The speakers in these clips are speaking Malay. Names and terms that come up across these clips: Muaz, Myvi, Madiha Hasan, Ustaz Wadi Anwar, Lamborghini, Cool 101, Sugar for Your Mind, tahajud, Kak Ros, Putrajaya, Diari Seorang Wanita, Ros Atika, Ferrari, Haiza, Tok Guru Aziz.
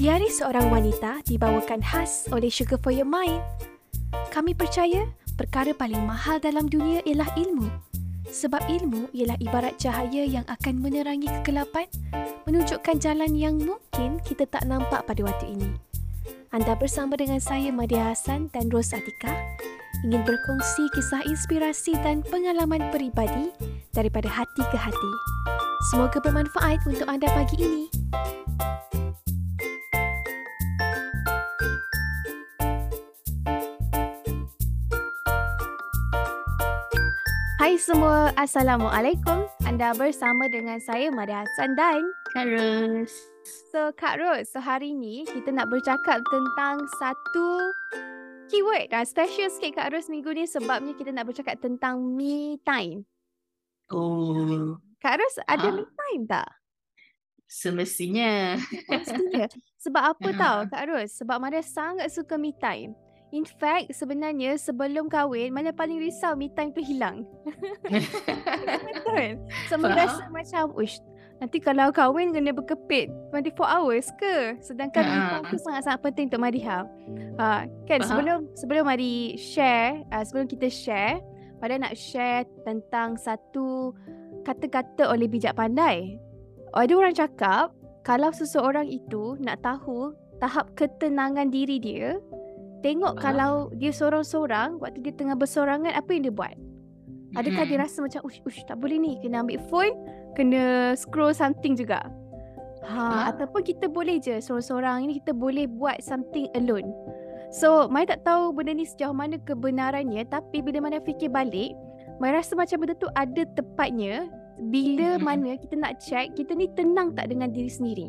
Diari Seorang Wanita dibawakan khas oleh Sugar for Your Mind. Kami percaya perkara paling mahal dalam dunia ialah ilmu. Sebab ilmu ialah ibarat cahaya yang akan menerangi kegelapan, menunjukkan jalan yang mungkin kita tak nampak pada waktu ini. Anda bersama dengan saya, Madiha Hasan dan Ros Atika, ingin berkongsi kisah inspirasi dan pengalaman peribadi daripada hati ke hati. Semoga bermanfaat untuk anda pagi ini. Hai semua, Assalamualaikum. Anda bersama dengan saya, Madiha Hasan dan Kak Ros. So, Kak Ros, hari ni kita nak bercakap tentang satu keyword. Special sikit Kak Ros minggu ni sebabnya kita nak bercakap tentang me time. Oh. Kak Ros, ada me time tak? Semestinya. Semestinya. Sebab apa tau Kak Ros? Sebab Madiha sangat suka me time. In fact, sebenarnya sebelum kahwin, Madiha paling risau me time tu hilang. Betul. So, merasa macam, uish, nanti kalau kahwin kena berkepit 24 hours ke? Sedangkan me time tu sangat-sangat penting untuk Madiha. Kan, sebelum kita share, Madiha nak share tentang satu kata-kata oleh bijak pandai. Ada orang cakap, kalau seseorang itu nak tahu tahap ketenangan diri dia, tengok kalau dia sorang-sorang, waktu dia tengah bersorangan, apa yang dia buat? Adakah dia rasa macam, ush, tak boleh ni, kena ambil phone, kena scroll something juga. Ataupun kita boleh je sorang-sorang ini, kita boleh buat something alone. So, Madiha tak tahu benda ni sejauh mana kebenarannya, tapi bila Madiha fikir balik, Madiha rasa macam benda tu ada tepatnya bila mana kita nak check, kita ni tenang tak dengan diri sendiri.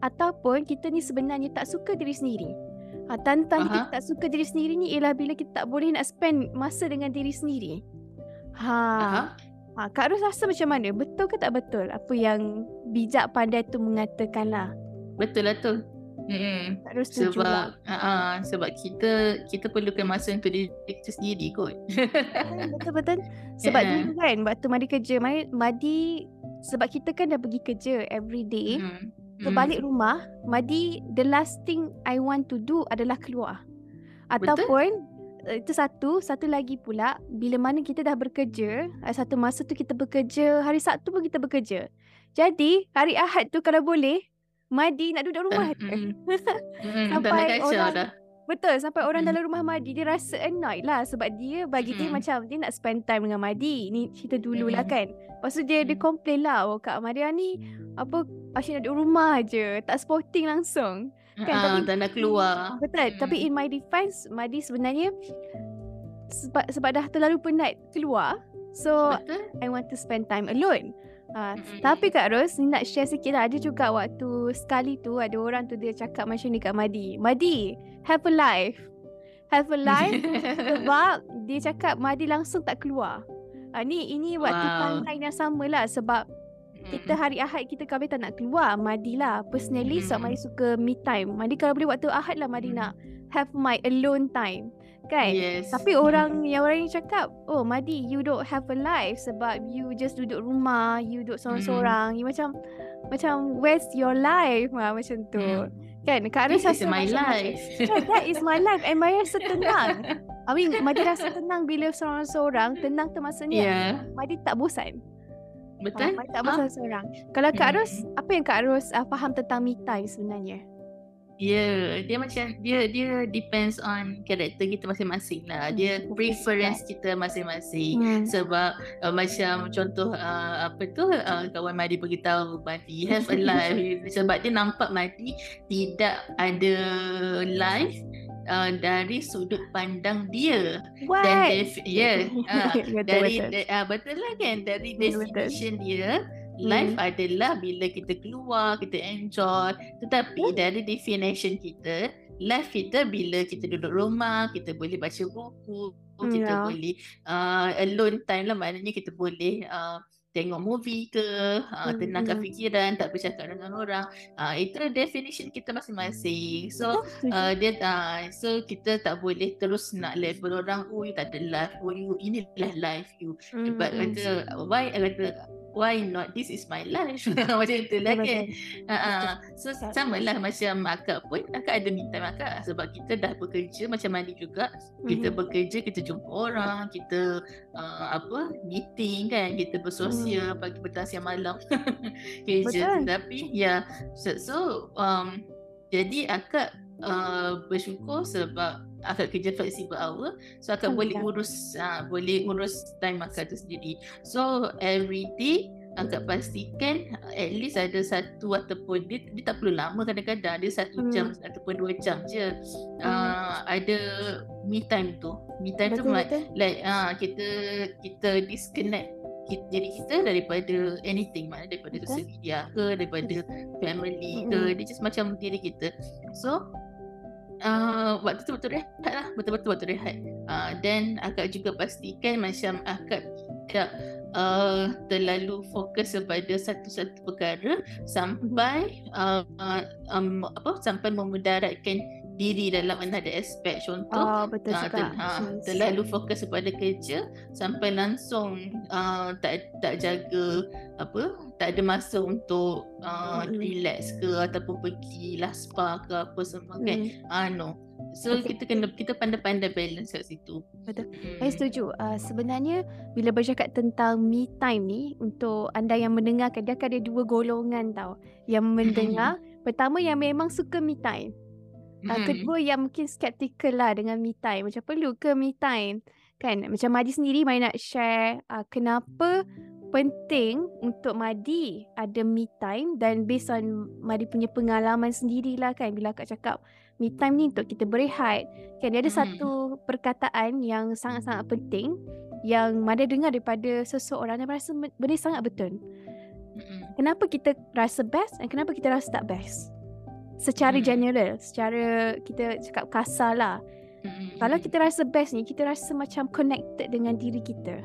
Ataupun kita ni sebenarnya tak suka diri sendiri. Tanda-tanda kita tak suka diri sendiri ni ialah bila kita tak boleh nak spend masa dengan diri sendiri. Kak Ros rasa macam mana? Betul ke tak betul apa yang bijak pandai tu mengatakan lah? Betul lah tu. Kak Ros setuju lah. Sebab kita perlukan masa untuk diri kita sendiri kot. Betul-betul. Sebab dulu kan waktu Madiha kerja, Madiha sebab kita kan dah pergi kerja every day. So, balik rumah, Madiha, the last thing I want to do adalah keluar. Ataupun, itu satu lagi pula, bila mana kita dah bekerja, satu masa tu kita bekerja, hari Sabtu pun kita bekerja. Jadi, hari Ahad tu kalau boleh, Madiha nak duduk rumah. Sampai orang dah. Betul, sampai orang dalam rumah Madiha, dia rasa annoyed lah. Sebab dia bagi dia macam, dia nak spend time dengan Madiha. Ni cerita dululah kan. Lepas tu dia complain lah, Kak Madiha ni, apa, asyik nak duduk rumah je, tak sporting langsung. Kan, tapi tak nak keluar. Betul, tapi in my defense, Madiha sebenarnya, sebab dah terlalu penat keluar. So, betul? I want to spend time alone. Tapi Kak Ros ni nak share sikit lah. Ada juga waktu sekali tu ada orang tu dia cakap macam ni kat Madiha, Have a life. Sebab dia cakap Madiha langsung tak keluar. Ini waktu pantai yang sama lah. Sebab kita hari Ahad kita kami tak nak keluar, Madiha lah. Personally sebab Madiha suka me time. Madiha kalau boleh waktu Ahad lah Madiha nak have my alone time. Kan? Yes. Tapi orang yang cakap, oh Madiha, you don't have a life sebab you just duduk rumah, you duduk sorang-sorang, you macam waste your life macam tu. Kan? Kak Ros rasa my life. That is my life and Madiha rasa tenang. I mean, Madiha rasa tenang bila sorang-sorang, tenang tu maksudnya. Yeah. Madiha tak bosan. Betul? Madiha tak bosan sorang. Kalau Kak Ros, apa yang Kak Ros faham tentang me time sebenarnya? Ya, dia macam dia depends on karakter kita masing-masing lah. Dia preference kita masing-masing. Sebab macam contoh kawan Madiha beritahu Madiha have a life. Sebab dia nampak Madiha tidak ada life dari sudut pandang dia. Betul lah kan, dari definition dia. Life adalah bila kita keluar, kita enjoy. Tetapi dari definition kita, life kita bila kita duduk rumah, kita boleh baca buku, kita boleh alone time lah. Maknanya kita boleh tengok movie ke, tenangkan fikiran, tak bercakap dengan orang. Itu definition kita masing-masing. So so kita tak boleh terus nak label orang, you tak ada life, you inilah life you. But kata why why not, this is my life. Macam itulah kan. So sama lah macam akak pun, akak ada minta akak sebab kita dah bekerja macam Madi juga, kita bekerja, kita jumpa orang, kita meeting kan, kita bersosial pagi petang siang malam kerja. Tapi ya, so jadi akak bersyukur sebab akak kerja fleksibel hour, so akak boleh urus time akak tu sendiri. So every day akak pastikan at least ada satu ataupun dia tak perlu lama, kadang-kadang dia satu jam ataupun 2 jam je ada me time betul, tu like kita disconnect diri kita daripada anything, maknanya daripada social media ke, daripada family ke, dia just macam diri kita. So waktu tu betul rehat lah, betul-betul waktu rehat. Then akak juga pastikan macam akak tidak terlalu fokus kepada satu-satu perkara sampai sampai memudaratkan diri dalam another aspek. Contoh terlalu fokus kepada kerja sampai langsung tak jaga tak ada masa untuk relax ke ataupun pergi lah spa ke apa semua kan. No. So kita pandai-pandai balance kat situ. Betul. Saya setuju. Sebenarnya bila bercakap tentang me time ni, untuk anda yang mendengarkan, dia akan ada 2 golongan tau yang mendengar. Pertama yang memang suka me time. Kedua yang mungkin skeptikal lah dengan me time. Macam perlu ke me time kan? Macam Madi sendiri, Madi nak share kenapa penting untuk Madi ada me time, dan based on Madi punya pengalaman sendirilah kan. Bila akak cakap me time ni untuk kita berehat kan, dia ada satu perkataan yang sangat-sangat penting yang Madi dengar daripada seseorang dan rasa benda sangat betul. Kenapa kita rasa best dan kenapa kita rasa tak best secara general, secara kita cakap kasar lah. Kalau kita rasa best ni, kita rasa macam connected dengan diri kita,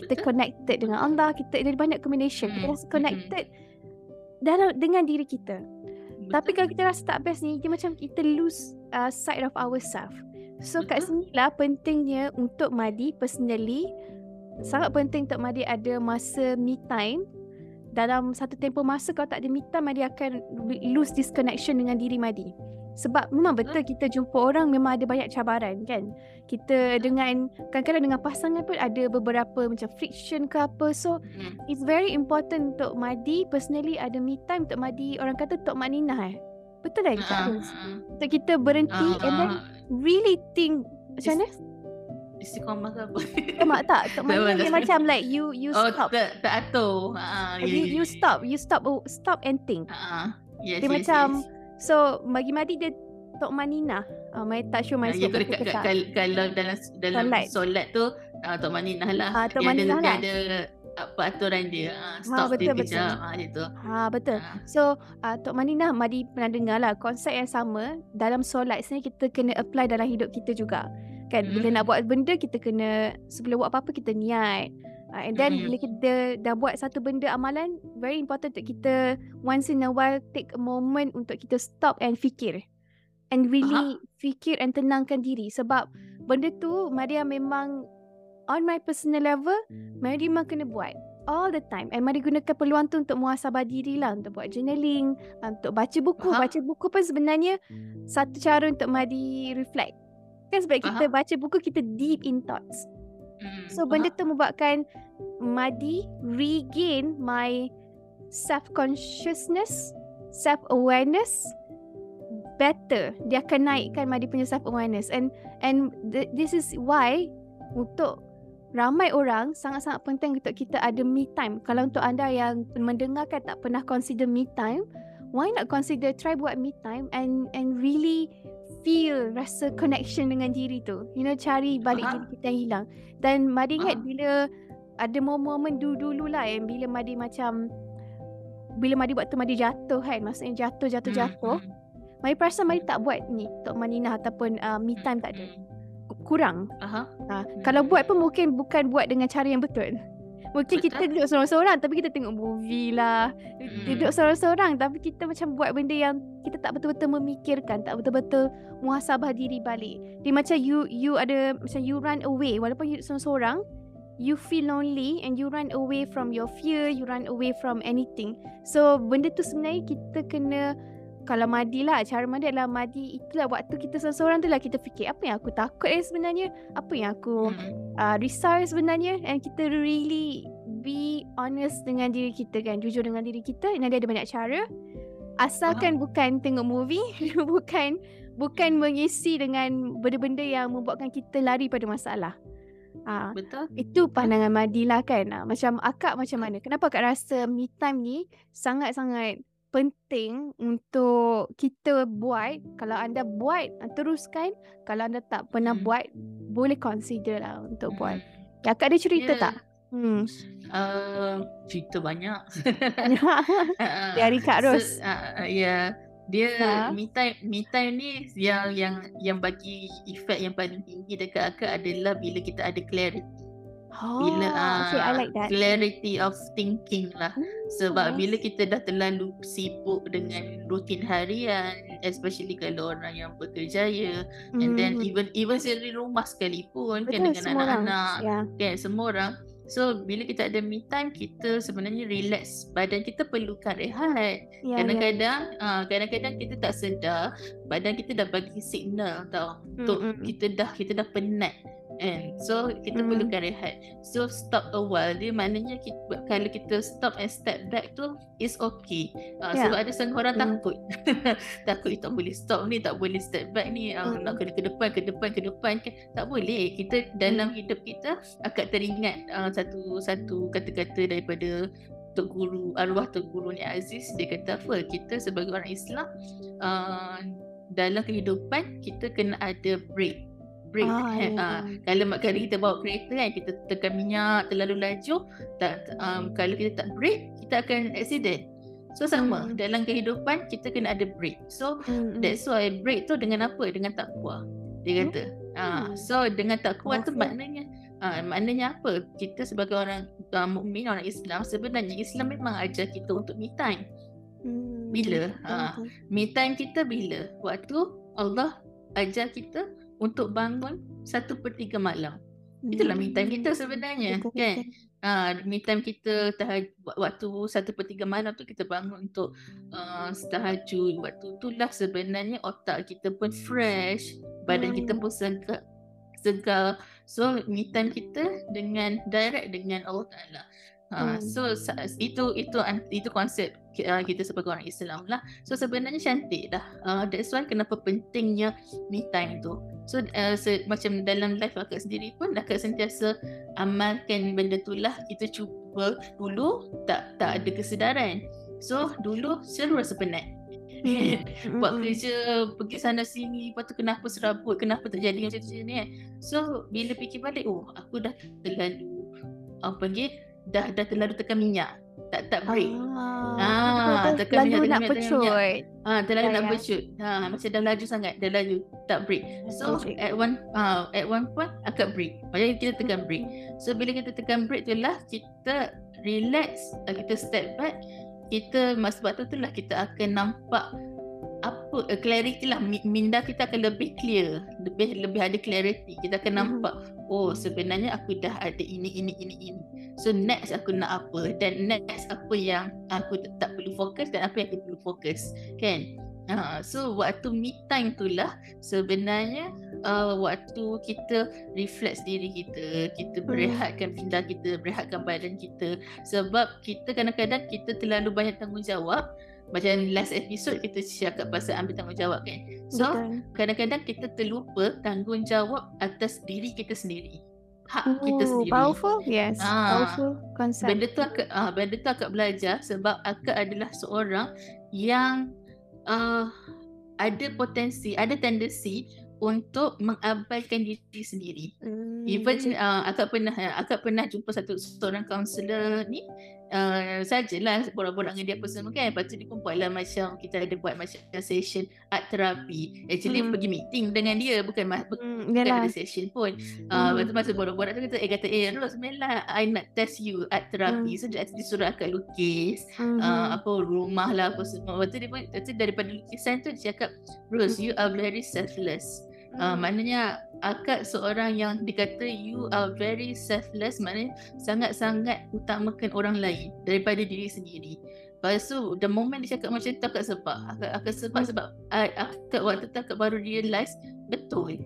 kita connected dengan Allah, kita ada banyak combination, kita rasa connected dalam dengan diri kita. Tapi kalau kita rasa tak best ni, dia macam kita lose sight of ourselves. So kat sinilah pentingnya untuk Madi personally, sangat penting untuk Madi ada masa me time. Dalam satu tempoh masa kalau tak ada me time, Madi akan lose disconnection dengan diri Madi. Sebab memang betul kita jumpa orang memang ada banyak cabaran kan. Kita dengan kadang-kadang dengan pasangan pun ada beberapa macam friction ke apa. So it's very important untuk Madi personally ada me time untuk Madi, orang kata tok makninah. Betul kan? Untuk kita berhenti and then really think macam mana? Istiqamah ke apa? Tak, maknanya macam like you stop. Tak atur. You stop and think. Yes, dia yes, macam yes. So bagi Madi dia Tok Maninah. Mai tak sure masuk kalau dalam solat tu Tok Maninah lah. Tok Maninah lah. Dia ada apa aturan dia. Stop dia kejap. Gitu. Betul. So Tok Maninah, Madi pernah dengar lah konsep yang sama dalam solat. Sebenarnya kita kena apply dalam hidup kita juga kan. Bila nak buat benda, kita kena sebelum buat apa-apa kita niat, and then bila kita dah buat satu benda amalan, very important untuk kita once in a while take a moment untuk kita stop and fikir and really fikir and tenangkan diri. Sebab benda tu Madi memang on my personal level, Madi memang kena buat all the time, and Madi gunakan peluang tu untuk muhasabah diri lah, untuk buat journaling, untuk baca buku. Baca buku pun sebenarnya satu cara untuk Madi reflect kan. Sebab kita baca buku, kita deep in thoughts. So benda tu membuatkan Madi regain my self-consciousness, self-awareness better. Dia akan naikkan Madi punya self-awareness. And this is why untuk ramai orang sangat-sangat penting untuk kita ada me time. Kalau untuk anda yang mendengarkan tak pernah consider me time, why not consider try buat me time and really feel rasa connection dengan diri tu. You know, cari balik diri kita yang hilang. Dan Madi ingat bila ada momen dulu-dulu lah yang bila Madi macam, bila Madi buat tu Madi jatuh kan. Maksudnya jatuh. Madi perasan Madi tak buat ni Tok Maninah ataupun me time tak ada. Kurang. Kalau buat pun mungkin bukan buat dengan cara yang betul. Mungkin kita duduk seorang-seorang tapi kita tengok movie lah. Duduk seorang-seorang tapi kita macam buat benda yang kita tak betul-betul memikirkan, tak betul-betul muhasabah diri balik. Dia macam you ada macam you run away walaupun you duduk seorang-seorang, you feel lonely and you run away from your fear, you run away from anything. So benda tu sebenarnya kita kena, kalau Madi lah, cara Madi adalah Madi itulah waktu kita seorang-seorang tu lah kita fikir apa yang aku takut sebenarnya, apa yang aku risau sebenarnya, and kita really be honest dengan diri kita kan, jujur dengan diri kita. Nanti ada banyak cara, asalkan bukan tengok movie, bukan mengisi dengan benda-benda yang membuatkan kita lari pada masalah. Betul. Itu pandangan Madi lah kan. Macam akak macam mana? Kenapa akak rasa me time ni sangat-sangat penting untuk kita buat? Kalau anda buat, teruskan. Kalau anda tak pernah buat, boleh consider lah untuk buat. Ya, akak ada cerita tak? Cerita banyak. Dari Kak Ros. Dia me time ni yang bagi efek yang paling tinggi dekat akak adalah bila kita ada clarity. I like that. Clarity of thinking lah. Sebab bila kita dah terlalu sibuk dengan rutin harian, especially kalau orang yang berkerjaya, and then even sendiri rumah sekalipun, betul, kan, dengan anak-anak, kan, semua orang. So bila kita ada me time, kita sebenarnya relax. Badan kita perlukan rehat. Kadang-kadang kita tak sedar badan kita dah bagi signal tau. Untuk kita dah penat. And so kita perlukan rehat. So stop a while. Dia maknanya kita, kalau kita stop and step back tu, it's okay. Sebab ada setengah orang takut. Takut tak boleh stop ni, tak boleh step back ni. Nak kena ke depan. Tak boleh. Kita dalam hidup kita akan teringat satu kata-kata daripada Tok Guru, arwah Tok Guru Aziz. Dia kata apa? Kita sebagai orang Islam, dalam kehidupan kita kena ada break. Kalau kita bawa kereta kan, kita tekan minyak terlalu laju, kalau kita tak break, kita akan accident. So sama dalam kehidupan kita kena ada break. So that's why break tu dengan apa? Dengan takwa, dia kata. So dengan takwa tu maknanya apa? Kita sebagai orang mukmin, orang Islam, sebenarnya Islam memang ajar kita untuk me time. Bila me time kita bila? Waktu Allah ajar kita untuk bangun 1/3 malam. Itulah me time kita sebenarnya, kan? Me time kita waktu 1/3 malam tu kita bangun untuk tahajud. Waktu itulah sebenarnya otak kita pun fresh, badan kita pun segar. So me time kita dengan direct dengan Allah Taala. So itu konsep kita sebagai orang Islam lah. So sebenarnya cantik dah. That's why kenapa pentingnya me time tu. So macam dalam life akak sendiri pun, akak sentiasa amalkan benda tu lah. Kita cuba dulu tak ada kesedaran. So dulu selalu rasa penat. Buat kerja, pergi sana sini, lepas tu kenapa serabut, kenapa tak jadi macam tu ni kan. So bila fikir balik, aku dah terlalu dah terlalu tekan minyak, tak break. Tekan minyak, nak pecut. Terlalu nak pecut. Macam dah laju sangat, dah laju, tak break. So at one point akak break. Maksudnya kita tekan break. So bila kita tekan break tu lah kita relax, kita step back. Kita sebab tu lah kita akan nampak apa clarity lah, minda kita akan lebih clear, lebih ada clarity. Kita akan nampak sebenarnya aku dah ada ini. So next aku nak apa, dan next apa yang aku tak perlu fokus dan apa yang aku perlu fokus, kan? So waktu me time tu lah sebenarnya waktu kita reflect diri kita, kita berehatkan minda kita, berehatkan badan kita. Sebab kita kadang-kadang kita terlalu banyak tanggungjawab. Macam last episode kita cakap pasal ambil tanggungjawab, kan? So kadang-kadang kita terlupa tanggungjawab atas diri kita sendiri, hak kita sendiri. Powerful, yes. Powerful concept. Benda tu akak belajar sebab akak adalah seorang yang ada potensi, ada tendensi untuk mengabaikan diri sendiri. Even akak pernah jumpa seorang kaunselor ni. Sajalah borak-borak dengan dia apa semua, kan. Lepas tu dia pun buatlah macam kita ada buat macam session art terapi. Actually pergi meeting dengan dia, bukan ada session pun. Lepas tu masa borak-borak tu kata Ros, sebenarnya I nak test you art terapi. So dia suruh akak lukis apa rumah lah apa semua. Lepas tu daripada lukisan tu dia cakap, Ros, you are very selfless. Maknanya akak seorang yang dikata you are very selfless, maknanya sangat-sangat utamakan orang lain daripada diri sendiri. Lepas tu, the moment dia cakap macam tu, akak sebab. Akak sebab sebab waktu tu akak baru realise, betul.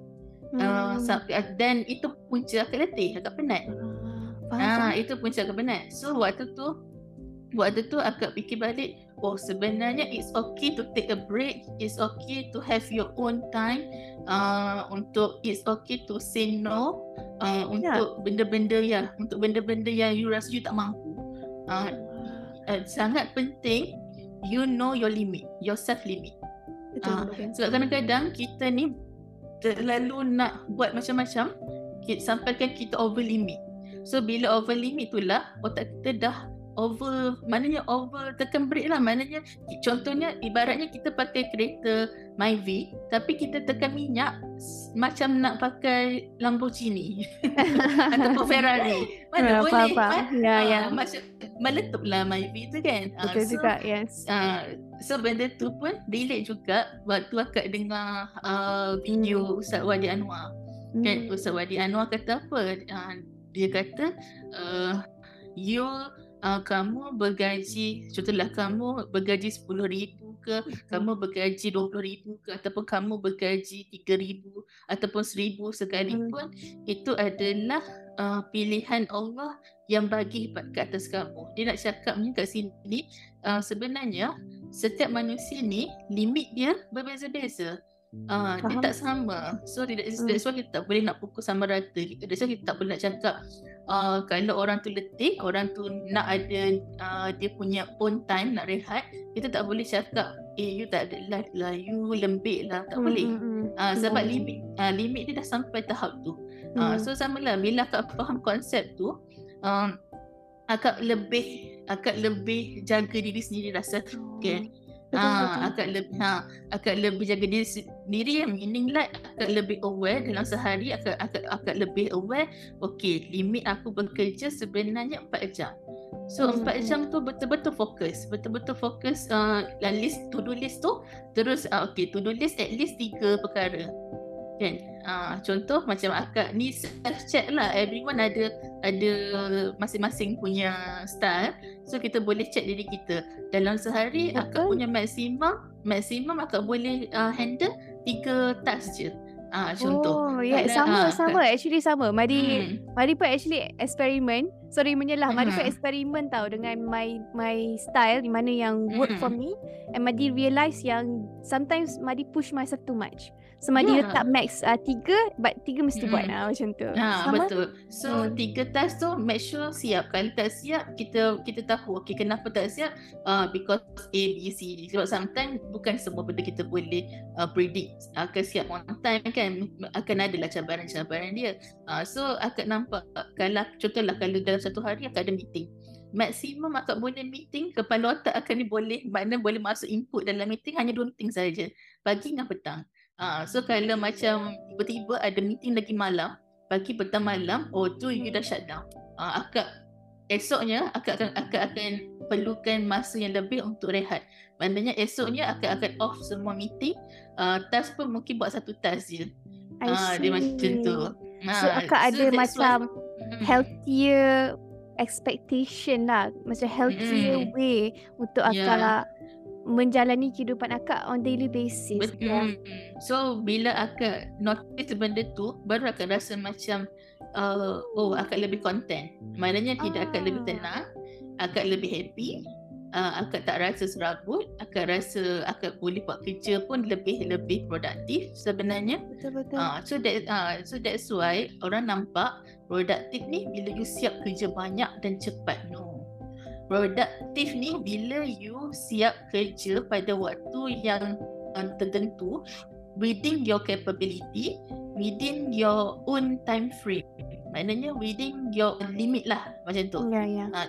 Then itu punca akak letih, akak penat. Itu punca akak penat. So, waktu tu akak fikir balik, oh sebenarnya it's okay to take a break, it's okay to have your own time, it's okay to say no, untuk benda-benda yang you rasa you tak mampu. Sangat penting you know your limit, your self limit. Sebab kadang-kadang kita ni terlalu nak buat macam-macam sampaikan kita over limit. So bila over limit tu lah otak kita dah over, maknanya over tekan brake lah. Maknanya contohnya ibaratnya kita pakai kereta Myvi tapi kita tekan minyak macam nak pakai Lamborghini ataupun Ferrari. Mana boleh macam meletup lah Myvi tu kan. Betul juga, yes. So benda tu pun relate juga waktu akak dengar video Ustaz Wadi Anwar. Kan Ustaz Wadi Anwar kata apa? Dia kata kamu bergaji, contohlah kamu bergaji RM10,000 ke, kamu bergaji RM20,000 ke, ataupun kamu bergaji RM3,000 ataupun RM1,000 sekalipun, itu adalah pilihan Allah yang bagi ke atas kamu. Dia nak cakapnya kat sini, sebenarnya setiap manusia ni limit dia berbeza-beza. Dia tak sama. So that's why kita tak boleh nak pukul sama rata. That's why kita tak boleh nak cakap kalau orang tu letih, orang tu nak ada dia punya own time, nak rehat, kita tak boleh cakap you tak ada life lah, you lembik lah. Tak boleh. Sebab limit dia dah sampai tahap tu. So sama lah bila akak faham konsep tu, akak lebih jaga diri sendiri rasa tu. Akak lebih jaga diri sendiri, yang meaning like akak lebih aware dalam sehari, akak lebih aware, okey limit aku bekerja sebenarnya 4 jam. So 4 jam tu betul-betul fokus to do list tu terus, okey to do list at least 3 perkara kan. Contoh macam akak ni self check lah, everyone ada masing-masing punya style, so kita boleh check diri kita dalam sehari. Betul. Akak punya maksimum akak boleh handle 3 task je. Contoh. Oh, yeah. Sama. Mari pun actually eksperimen. Sorry, menyelah. Mari pun eksperimen tau dengan my style di mana yang work for me. And Madi realise yang sometimes Madi push myself too much. So Madi letak max 3, but 3 mesti buat lah macam tu. Betul. So 3 task tu make sure siap. Kalau tak siap, kita tahu okey kenapa tak siap, because A, B, C. Sebab sometimes bukan semua benda kita boleh predict akan siap on time kan. Akan adalah cabaran-cabaran dia. So akak nampak kalau dalam satu hari akak ada meeting, maksimum akak boleh meeting, kepala otak akak ni boleh masuk input dalam meeting hanya 2 meeting saja, pagi dengan petang. So kalau macam tiba-tiba ada meeting lagi malam, pagi, petang, malam, tu you dah shutdown. Akak esoknya akak akan perlukan masa yang lebih untuk rehat. Maknanya esoknya akak akan off semua meeting, task pun mungkin buat 1 task je. Dia macam tu. So akak ada macam healthier expectation lah, macam healthier way untuk akak menjalani kehidupan akak on daily basis. So bila akak notice benda tu, baru akak rasa macam akak lebih content. Maknanya tidak, akak lebih tenang, akak lebih happy, akak tak rasa serabut, akak rasa akak boleh buat kerja pun lebih produktif sebenarnya. Betul. So that's why orang nampak produktif ni bila you siap kerja banyak dan cepat. No, produktif ni bila you siap kerja pada waktu yang tertentu, within your capability, within your own time frame. Maknanya within your limit lah macam tu.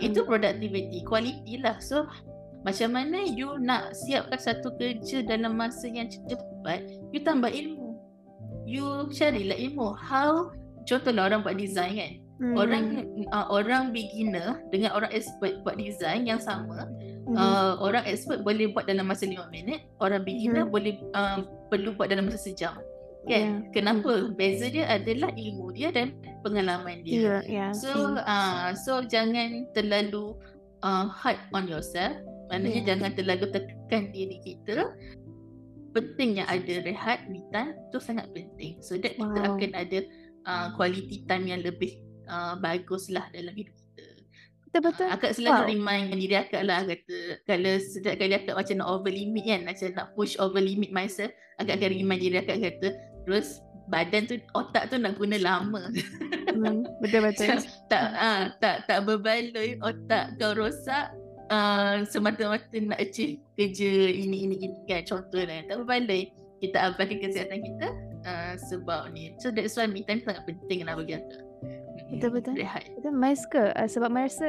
Itu productivity, quality lah. So macam mana you nak siapkan satu kerja dalam masa yang cepat, you tambah ilmu, you carilah ilmu. How, contohlah orang buat design kan. Orang beginner dengan orang expert buat design yang sama. Orang expert boleh buat dalam masa 5 minit, orang beginner boleh perlu buat dalam masa sejam. kan? Kenapa? Beza dia adalah ilmu dia dan pengalaman dia. So jangan terlalu hard on yourself. Maknanya jangan terlalu tekan diri kita. Pentingnya ada rehat, me time tu sangat penting. So that kita akan ada quality time yang lebih baguslah dalam hidup kita. Betul. Akak selalu remind diri akak lah, kata kalau setiap kali akak macam nak over limit kan, macam nak push over limit myself, akak akan remind diri akak, kata terus badan tu, otak tu nak guna lama. Betul. Tak berbaloi otak kau rosak semata-mata nak achieve kerja ini kan, contohlah. Tak berbaloi kita abaikan kesihatan kita sebab ni. So that's why me time sangat penting lah bagi akak. Betul-betul. Betul, nice ke? Sebab saya rasa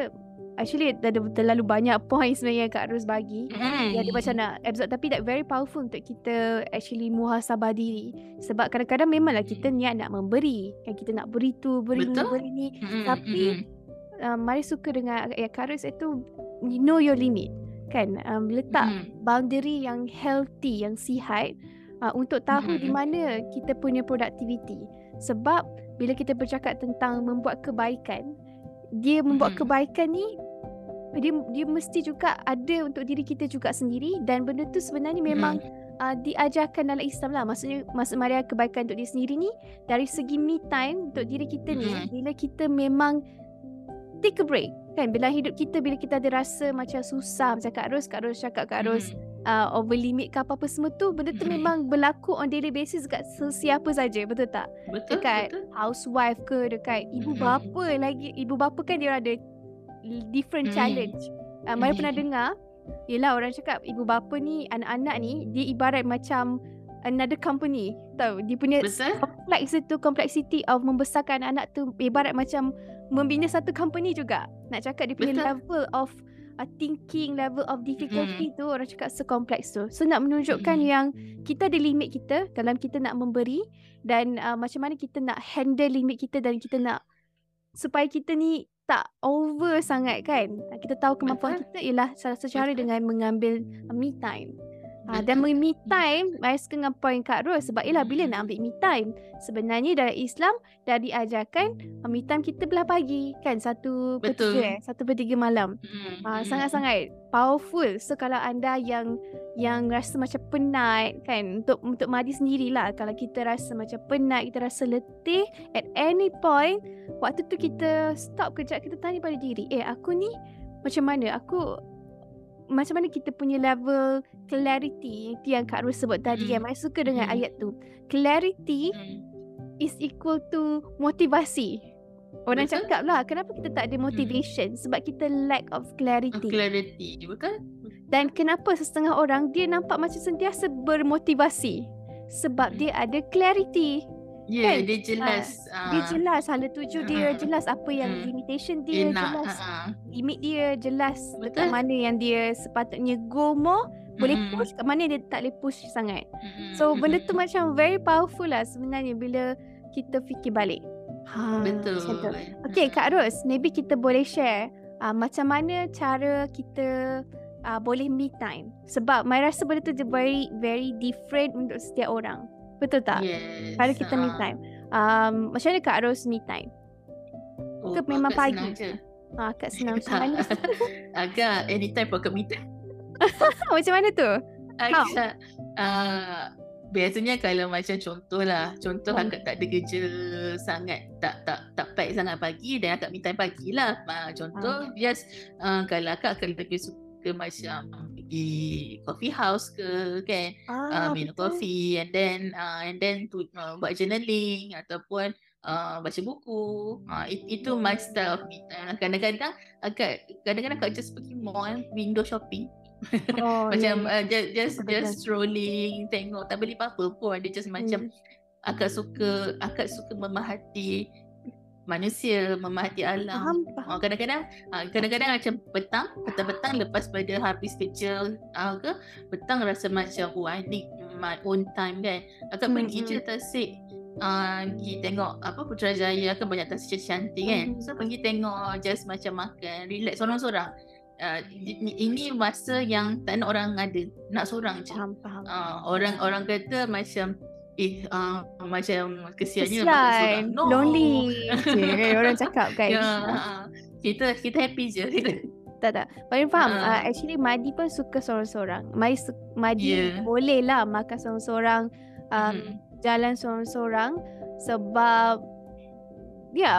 actually ada terlalu banyak points sebenarnya yang Kak Ros bagi yang dia macam nak absorb, tapi that very powerful untuk kita actually muhasabah diri. Sebab kadang-kadang memanglah kita niat nak memberi, kan, kita nak beri tu, beri ni, beri ni, tapi mari suka dengan yang Kak Ros itu, you know your limit, kan, letak boundary yang healthy, yang sihat, untuk tahu di mana kita punya productivity. Sebab bila kita bercakap tentang membuat kebaikan, dia membuat kebaikan ni, dia mesti juga ada untuk diri kita juga sendiri. Dan benda tu sebenarnya memang diajarkan dalam Islam lah. Maksudnya, maksud Maria kebaikan untuk diri sendiri ni, dari segi me time untuk diri kita ni, bila kita memang take a break, kan, bila hidup kita, bila kita ada rasa macam susah, macam Kak Ros cakap, Kak Ros over limit ke apa-apa semua tu, benda tu memang berlaku on daily basis dekat sesiapa saja, betul tak? Betul, dekat betul. Housewife ke, dekat ibu bapa lagi. Ibu bapa kan dia ada different challenge. Mari pernah dengar, yelah orang cakap ibu bapa ni, anak-anak ni, dia ibarat macam another company, tahu? Dia punya complexity of membesarkan anak tu ibarat macam membina satu company juga. Nak cakap dia punya level of thinking, level of difficulty tu, orang cakap sekompleks tu. So nak menunjukkan yang kita ada limit kita dalam kita nak memberi, dan macam mana kita nak handle limit kita, dan kita nak supaya kita ni tak over sangat, kan. Kita tahu kemampuan kita ialah salah satu cara dengan mengambil me time. Dan me time, saya suka dengan point Kak Ros, sebab ialah bila nak ambil me time, sebenarnya dalam Islam dah diajarkan me time kita belah pagi, kan, 1/3 malam. Sangat-sangat powerful. So kalau anda yang rasa macam penat, kan, untuk Madi sendirilah, kalau kita rasa macam penat, kita rasa letih, at any point waktu tu kita stop kejap, kita tanya pada diri, aku ni macam mana, macam mana kita punya level clarity yang Kak Ros sebut tadi, yang saya suka dengan ayat tu. Clarity is equal to motivasi. Orang cakap lah, kenapa kita tak ada motivation? Sebab kita lack of clarity. Betul? Dan kenapa setengah orang dia nampak macam sentiasa bermotivasi? Sebab dia ada clarity. Ya, kan? Dia jelas. Dia jelas hala tuju dia, jelas apa yang limitation dia, jelas limit dia, jelas dekat mana yang dia sepatutnya go more, boleh push, kat mana dia tak boleh push sangat. So benda tu macam very powerful lah sebenarnya bila kita fikir balik. Betul. Okay, Kak Ros, maybe kita boleh share macam mana cara kita boleh me time. Sebab saya rasa benda tu very, very different untuk setiap orang. Betul tak? Yes. Kalau kita me time, macam mana Kak Ros me time? Ke memang pagi? Kak senang macam mana? Agak anytime pun Kak me time. Macam mana tu? Agak biasanya kalau macam contoh akak tak ada kerja sangat, tak pack sangat pagi, dan akak me time pagi lah. Contoh kalau akak lebih suka macam di coffee house ke, kan, minum coffee, and then buat journaling ataupun baca buku. Itu my style of me time. Kadang-kadang just pergi mall, window shopping. Macam just strolling, tengok, tak beli apa-apa pun. Dia just macam akak suka memahati manusia, memahati alam. Kadang-kadang macam petang lepas pada habis kerja ke, petang rasa macam I need my own time, kan. Akak pergi je Tasik, pergi tengok Putrajaya, kan banyak tasik cantik, kan. So pergi tengok, just macam makan, relax sorang-sorang. Ini masa yang tak nak orang ada, nak sorang je. Orang kata macam macam kesiannya sangat no. Lonely je orang cakap kan. Kita happy je. Tak. Paling faham. Actually Madi pun suka sorang-sorang. Madi boleh lah makan sorang-sorang, jalan sorang-sorang, sebab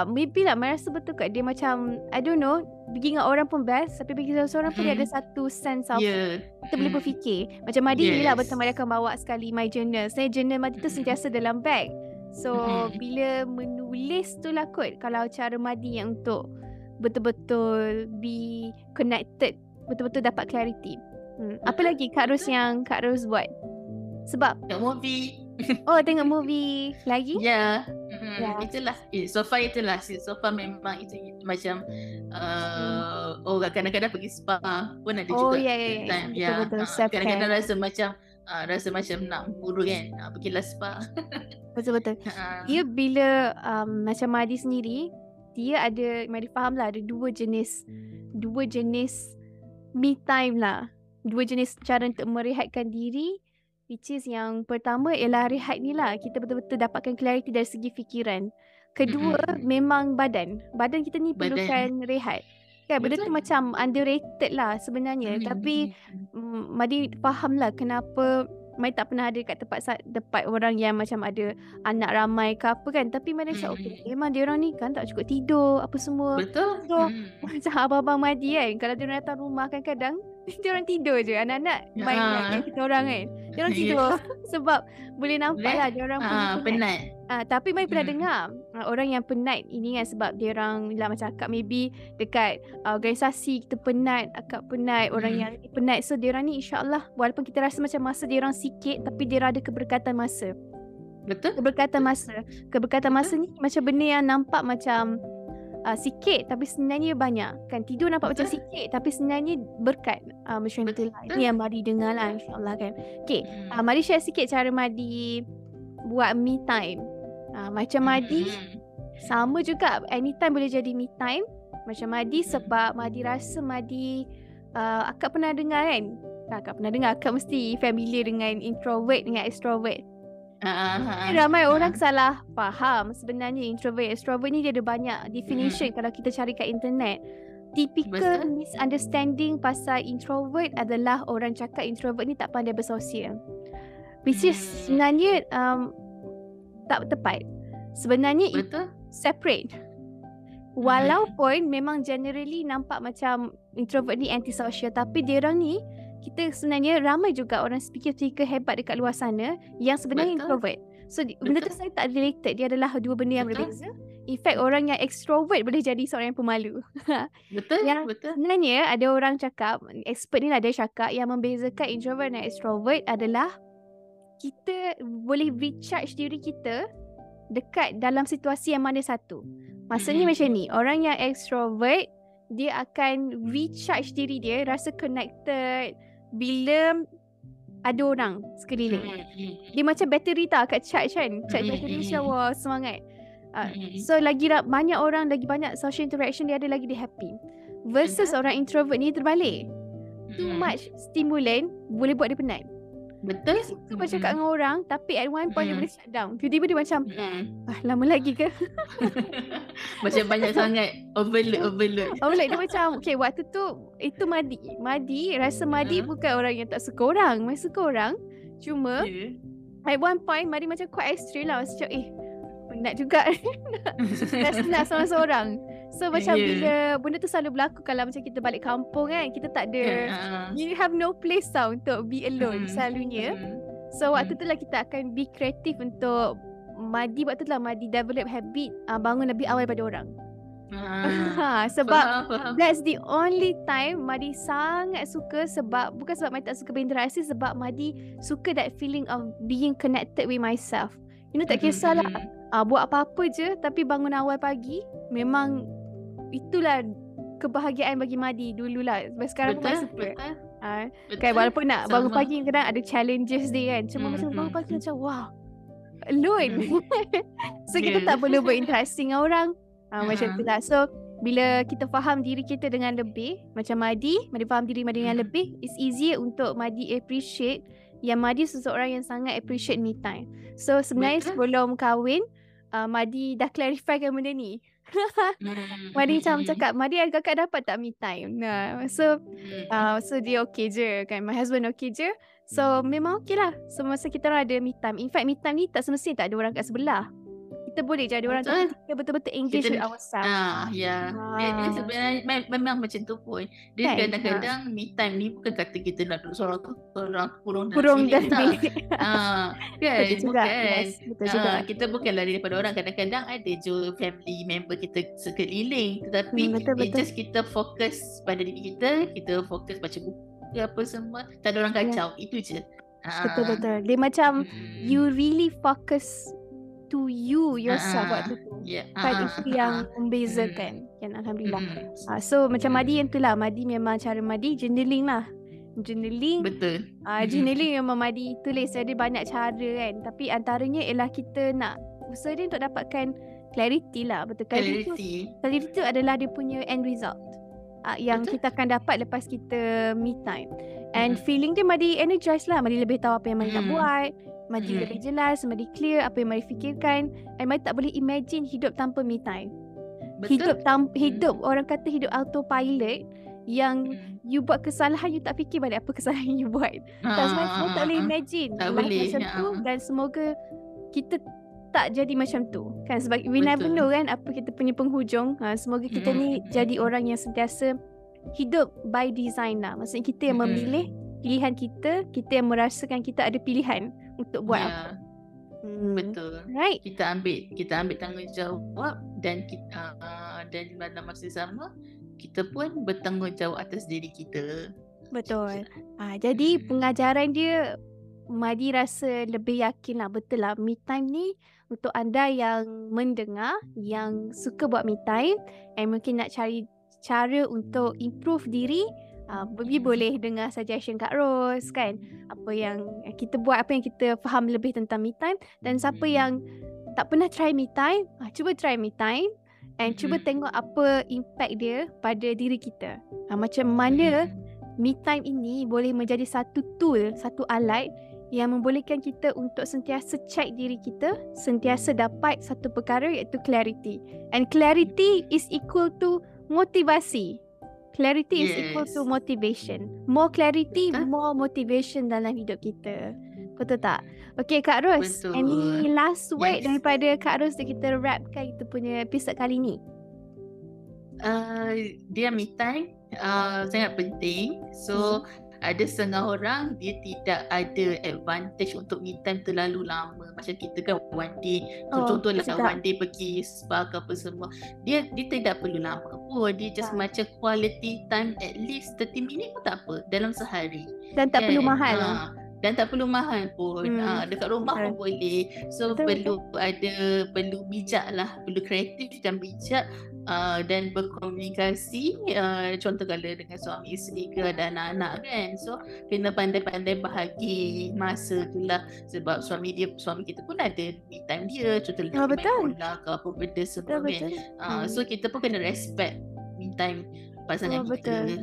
maybe lah merasa betul kat dia macam I don't know, pergi dengan orang pun best, tapi pergi sorang-sorang pun dia ada satu sense of kita boleh berfikir. Macam Madi ni lah betul Madi akan bawa sekali my journal. Saya journal Madi tu sentiasa dalam bag. So bila menulis tu lah kot, kalau cara Madi yang untuk betul-betul be connected, betul-betul dapat clarity. Apa lagi Kak Ros yang Kak Ros buat? Sebab tengok movie lagi? Itulah. So far memang itu macam kadang-kadang pergi spa pun ada juga time. Betul, kadang-kadang rasa macam nak buru kan, pergilah spa. Betul-betul. Dia bila macam Madi sendiri, dia ada, Mari faham lah, ada dua jenis me time lah. Dua jenis cara untuk merehatkan diri, which is yang pertama ialah rehat ni lah. Kita betul-betul dapatkan clarity dari segi fikiran. Kedua, memang badan. Badan kita ni perlukan rehat. Kan, benda tu macam underrated lah sebenarnya. Tapi, Mari faham lah kenapa Mari tak pernah ada kat tempat orang yang macam ada anak ramai ke apa kan. Tapi Mari rasa okay, memang diorang ni kan tak cukup tidur apa semua. Betul. So macam abang-abang Madi kan, kalau diorang datang rumah kadang-kadang diorang tidur je. Anak-anak main dengan kita orang kan, diorang tidur sebab boleh nampak lah diorang penat. Tapi Mari pernah dengar orang yang penat ini kan, sebab diorang lah macam akak maybe dekat organisasi kita penat, akak penat, orang yang penat. So diorang ni insyaAllah walaupun kita rasa macam masa diorang sikit, tapi diorang ada keberkatan masa. Betul? Keberkatan masa ni macam benda yang nampak macam sikit tapi sebenarnya banyak kan. Tidur nampak macam sikit tapi sebenarnya berkat. Macam tu lah. Ini yang Mari dengar lah insyaAllah kan. Okay, Mari share sikit cara Madi buat me time. Macam Madi sama juga, anytime boleh jadi me time macam Madi, sebab Madi rasa Madi akak pernah dengar kan, akak mesti familiar dengan introvert dengan extrovert. Ramai orang salah faham sebenarnya introvert extrovert ni dia ada banyak definition kalau kita cari kat internet. Typical misunderstanding pasal introvert adalah orang cakap introvert ni tak pandai bersosial, which is sebenarnya tak tepat. Sebenarnya itu separate. Walaupun memang generally nampak macam introvert ni antisocial, tapi diorang ni, kita sebenarnya ramai juga orang speaker-speaker hebat dekat luar sana yang sebenarnya introvert. So benda tu saya tak related. Dia adalah dua benda yang berbeza. In fact, orang yang extrovert boleh jadi seorang yang pemalu. Betul. Sebenarnya ada orang cakap, expert ni lah dia cakap, yang membezakan introvert dan extrovert adalah kita boleh recharge diri kita dekat dalam situasi yang mana satu. Maksudnya macam ni, orang yang extrovert dia akan recharge diri dia, rasa connected bila ada orang sekeliling. Dia macam bateri tau kat charge kan, charge bateri macam wah semangat. So lagi banyak orang, lagi banyak social interaction dia ada, lagi dia happy. Versus orang introvert ni terbalik, too much stimulant boleh buat dia penat. Betul. Suka cakap dengan orang, tapi at one point dia boleh shut down. Tiba-tiba dia macam lama lagi ke? Macam banyak sangat overload. Dia macam okay, waktu tu itu Madi rasa Madi bukan orang yang tak suka orang, Madi suka orang. Cuma at one point Madi macam quite extreme lah. Macam penat juga nak seorang-seorang. So macam bila benda tu selalu berlaku kalau macam kita balik kampung kan, kita tak ada you have no place tau untuk be alone selalunya. So waktu tu lah kita akan be kreatif untuk Madi. Waktu tu lah Madi develop habit bangun lebih awal daripada orang. Sebab that's the only time Madi sangat suka, sebab bukan sebab Madi tak suka berinteraksi, sebab Madi suka that feeling of being connected with myself. You know, tak kisahlah buat apa-apa je, tapi bangun awal pagi memang itulah kebahagiaan bagi Madi dululah. Sebab sekarang pun super. Kan, walaupun nak bangun pagi kadang ada challenges dia kan. Cuma macam bangun pagi macam wow, alone. So kita tak perlu berinteraksi dengan orang. Macam tu lah. So bila kita faham diri kita dengan lebih, macam Madi faham diri Madi dengan lebih, it's easier untuk Madi appreciate yang Madi seseorang yang sangat appreciate me time. So sebenarnya sebelum kahwin, Madi dah clarifikan benda ni. Madi macam cakap, Madi agak-agak dapat tak me time? Nah, so dia okay je kan. My husband okay je. So memang okay lah. So masa kita orang ada me time. In fact me time ni tak semestinya tak ada orang kat sebelah. Kita boleh jadi orang tu betul-betul engage with ourselves. Dia sebenarnya memang macam tu pun. Dia kan? Kadang-kadang me time ni bukan kata kita nak duduk seorang kurung dan sini. Kan? Betul juga. Yes, betul juga. Kita bukan lari daripada orang. Kadang-kadang ada je family member kita sekeliling. Tetapi it's just kita fokus pada diri kita. Kita fokus baca buku apa semua. Tak ada orang kacau. Itu je. Betul-betul. Dia macam you really focus to you yourself waktu tu. Pada itu yang membezakan. Kan, alhamdulillah. So macam Madi yang tu lah. Madi memang cara Madi journaling lah. Journaling. Betul. Journaling memang Madi tulis. Ada banyak cara kan. Tapi antaranya ialah kita nak usaha dia untuk dapatkan clarity lah. Betul. Clarity tu adalah dia punya end result. Yang kita akan dapat lepas kita me time. And feeling dia Madi energize lah. Madi lebih tahu apa yang Madi nak buat. Madi lebih jelas, Madi clear apa yang Madi fikirkan. And Madi tak boleh imagine hidup tanpa me time. Hidup orang kata hidup autopilot. Yang you buat kesalahan, you tak fikir balik apa kesalahan you buat. Tak boleh imagine macam tu. Dan semoga kita tak jadi macam tu kan. Sebab we never know kan apa kita punya penghujung. Semoga kita ni jadi orang yang sentiasa hidup by design lah. Maksudnya kita yang memilih pilihan kita. Kita yang merasakan kita ada pilihan untuk buat apa. Betul. Right. Kita ambil tanggungjawab dan kita dan dalam masa sama kita pun bertanggungjawab atas diri kita. Betul. Jadi pengajaran dia Madi rasa lebih yakin lah. Betul lah, me time ni untuk anda yang mendengar, yang suka buat me time and mungkin nak cari cara untuk improve diri. Baby boleh dengar suggestion Kak Ros kan, apa yang kita buat, apa yang kita faham lebih tentang me time. Dan siapa yang tak pernah try me time, cuba try me time and cuba tengok apa impact dia pada diri kita. Macam mana me time ini boleh menjadi satu tool, satu alat yang membolehkan kita untuk sentiasa check diri kita, sentiasa dapat satu perkara iaitu clarity. And clarity is equal to motivasi. Clarity is equal to motivation. More clarity, more motivation dalam hidup kita. Betul tak? Okay Kak Ros, any last word daripada Kak Ros untuk kita wrapkan kita punya episod kali ni? Dia me time sangat penting. So ada setengah orang dia tidak ada advantage untuk me time terlalu lama. Macam kita kan one day, contohlah one day pergi spa ke apa semua. Dia tidak perlu lama pun. Dia just macam quality time at least 30 minit pun tak apa dalam sehari. Dan tak perlu mahal. Dan tak perlu mahal pun. Dekat rumah pun boleh. So perlu bijak lah. Perlu kreatif dan bijak dan berkomunikasi. Contoh kalau dengan suami isteri ke dan anak-anak kan. So kena pandai-pandai bahagi masa tu lah. Sebab suami kita pun ada me time dia. Contoh dia main bola ke apa benda semua kan. So kita pun kena respect me time pasangan kita.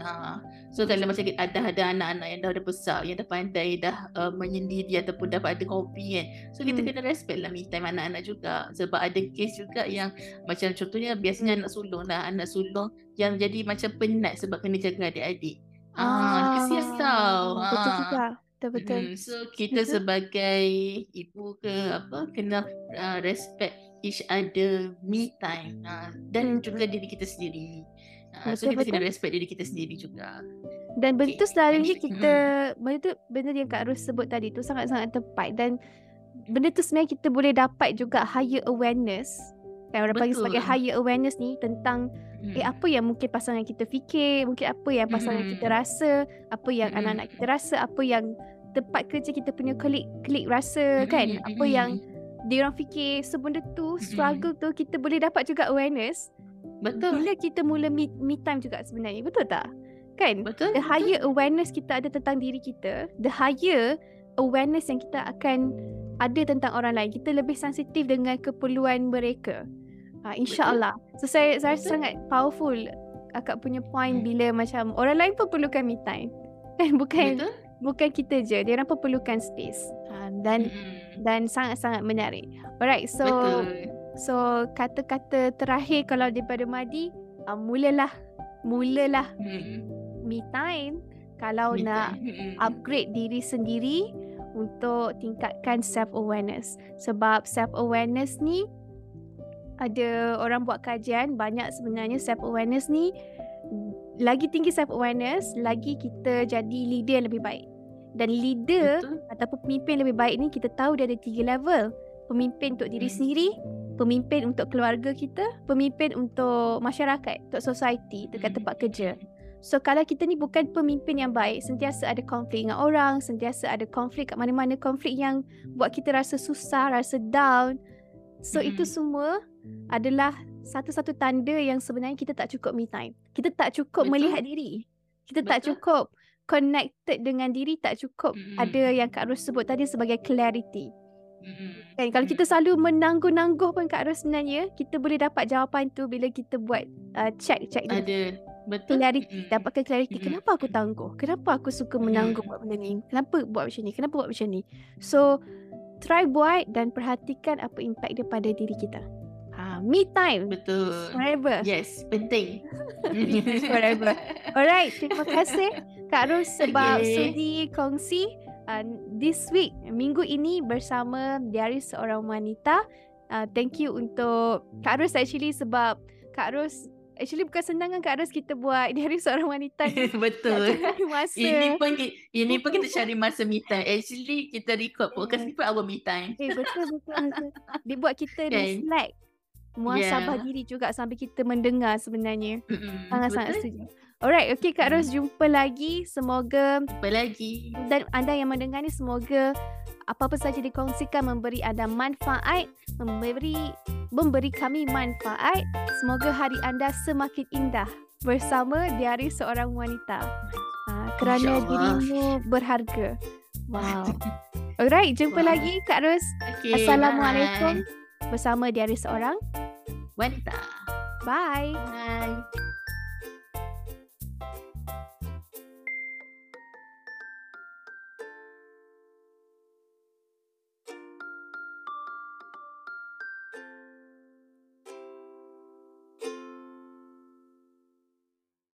So kalau macam ada anak-anak yang dah ada besar, yang dah pandai, dah menyendiri ataupun dah ada hobi kan. So kita kena respect lah me time anak-anak juga. Sebab ada kes juga yang macam contohnya biasanya anak sulung yang jadi macam penat sebab kena jaga adik-adik. Kesian tau. Betul juga. Betul. So kita sebagai ibu ke apa kena respect each other me time dan juga diri kita sendiri. So kita kena respect diri kita sendiri juga. Dan benda tu selalunya kita benda yang Kak Ros sebut tadi tu sangat-sangat tepat. Dan benda tu sebenarnya kita boleh dapat juga higher awareness kan, orang panggil sebagai higher awareness ni tentang apa yang mungkin pasangan kita fikir, mungkin apa yang pasangan kita rasa, apa yang anak-anak kita rasa, apa yang tempat kerja kita punya klik rasa kan, apa yang dia orang fikir. So benda tu struggle tu kita boleh dapat juga awareness. Betul. Bila kita mula me time juga sebenarnya. Betul tak? Kan? Betul. The higher awareness kita ada tentang diri kita, the higher awareness yang kita akan ada tentang orang lain. Kita lebih sensitif dengan keperluan mereka. InsyaAllah. So saya sangat powerful akak punya point bila macam orang lain pun perlukan me time. Kan? Bukan bukan kita je, dia orang pun perlukan space. Dan sangat-sangat menarik. Alright, so kata-kata terakhir kalau daripada Madi, mulalah me time kalau me nak time. Upgrade diri sendiri untuk tingkatkan self awareness. Sebab self awareness ni, ada orang buat kajian banyak sebenarnya, self awareness ni lagi tinggi self awareness, lagi kita jadi leader yang lebih baik. Dan leader ataupun pemimpin lebih baik ni, kita tahu dia ada 3 level. Pemimpin untuk diri sendiri, pemimpin untuk keluarga kita, pemimpin untuk masyarakat, untuk society, dekat tempat kerja. So kalau kita ni bukan pemimpin yang baik, sentiasa ada konflik dengan orang, sentiasa ada konflik kat mana-mana, konflik yang buat kita rasa susah, rasa down. So itu semua adalah satu-satu tanda yang sebenarnya kita tak cukup me time. Kita tak cukup melihat diri. Kita tak cukup connected dengan diri, tak cukup ada yang Kak Ros sebut tadi sebagai clarity. Dan kalau kita selalu menangguh-nangguh pun Kak Ros, sebenarnya kita boleh dapat jawapan tu bila kita buat check dia. Ada. Betul. Clarity, dapatkan clarity. Kenapa aku tangguh? Kenapa aku suka menangguh buat benda ni? Kenapa buat macam ni? Kenapa buat macam ni? So try buat dan perhatikan apa impak dia pada diri kita. Me time. Betul. Forever. Yes, penting. Forever. Alright, terima kasih Kak Ros sebab sudi kongsi this week, minggu ini bersama Diari Seorang Wanita. Thank you untuk Kak Ros actually, sebab Kak Ros actually bukan senang kan Kak Ros kita buat Diari Seorang Wanita. Betul. Ini pun kita cari masa me time. Actually kita record podcast ni pun our me time. Betul. Dia buat kita reflect muasabah diri juga sambil kita mendengar sebenarnya. Sangat-sangat setuju. Alright, okay Kak Ros, jumpa lagi. Semoga jumpa lagi. Dan anda yang mendengar ni, semoga apa-apa saja dikongsikan memberi anda manfaat, memberi kami manfaat. Semoga hari anda semakin indah bersama Diari Seorang Wanita. Kerana dirimu berharga. Wow. Alright, jumpa lagi Kak Ros. Okay, assalamualaikum. Bye. Bersama Diari Seorang Wanita. Bye. Bye.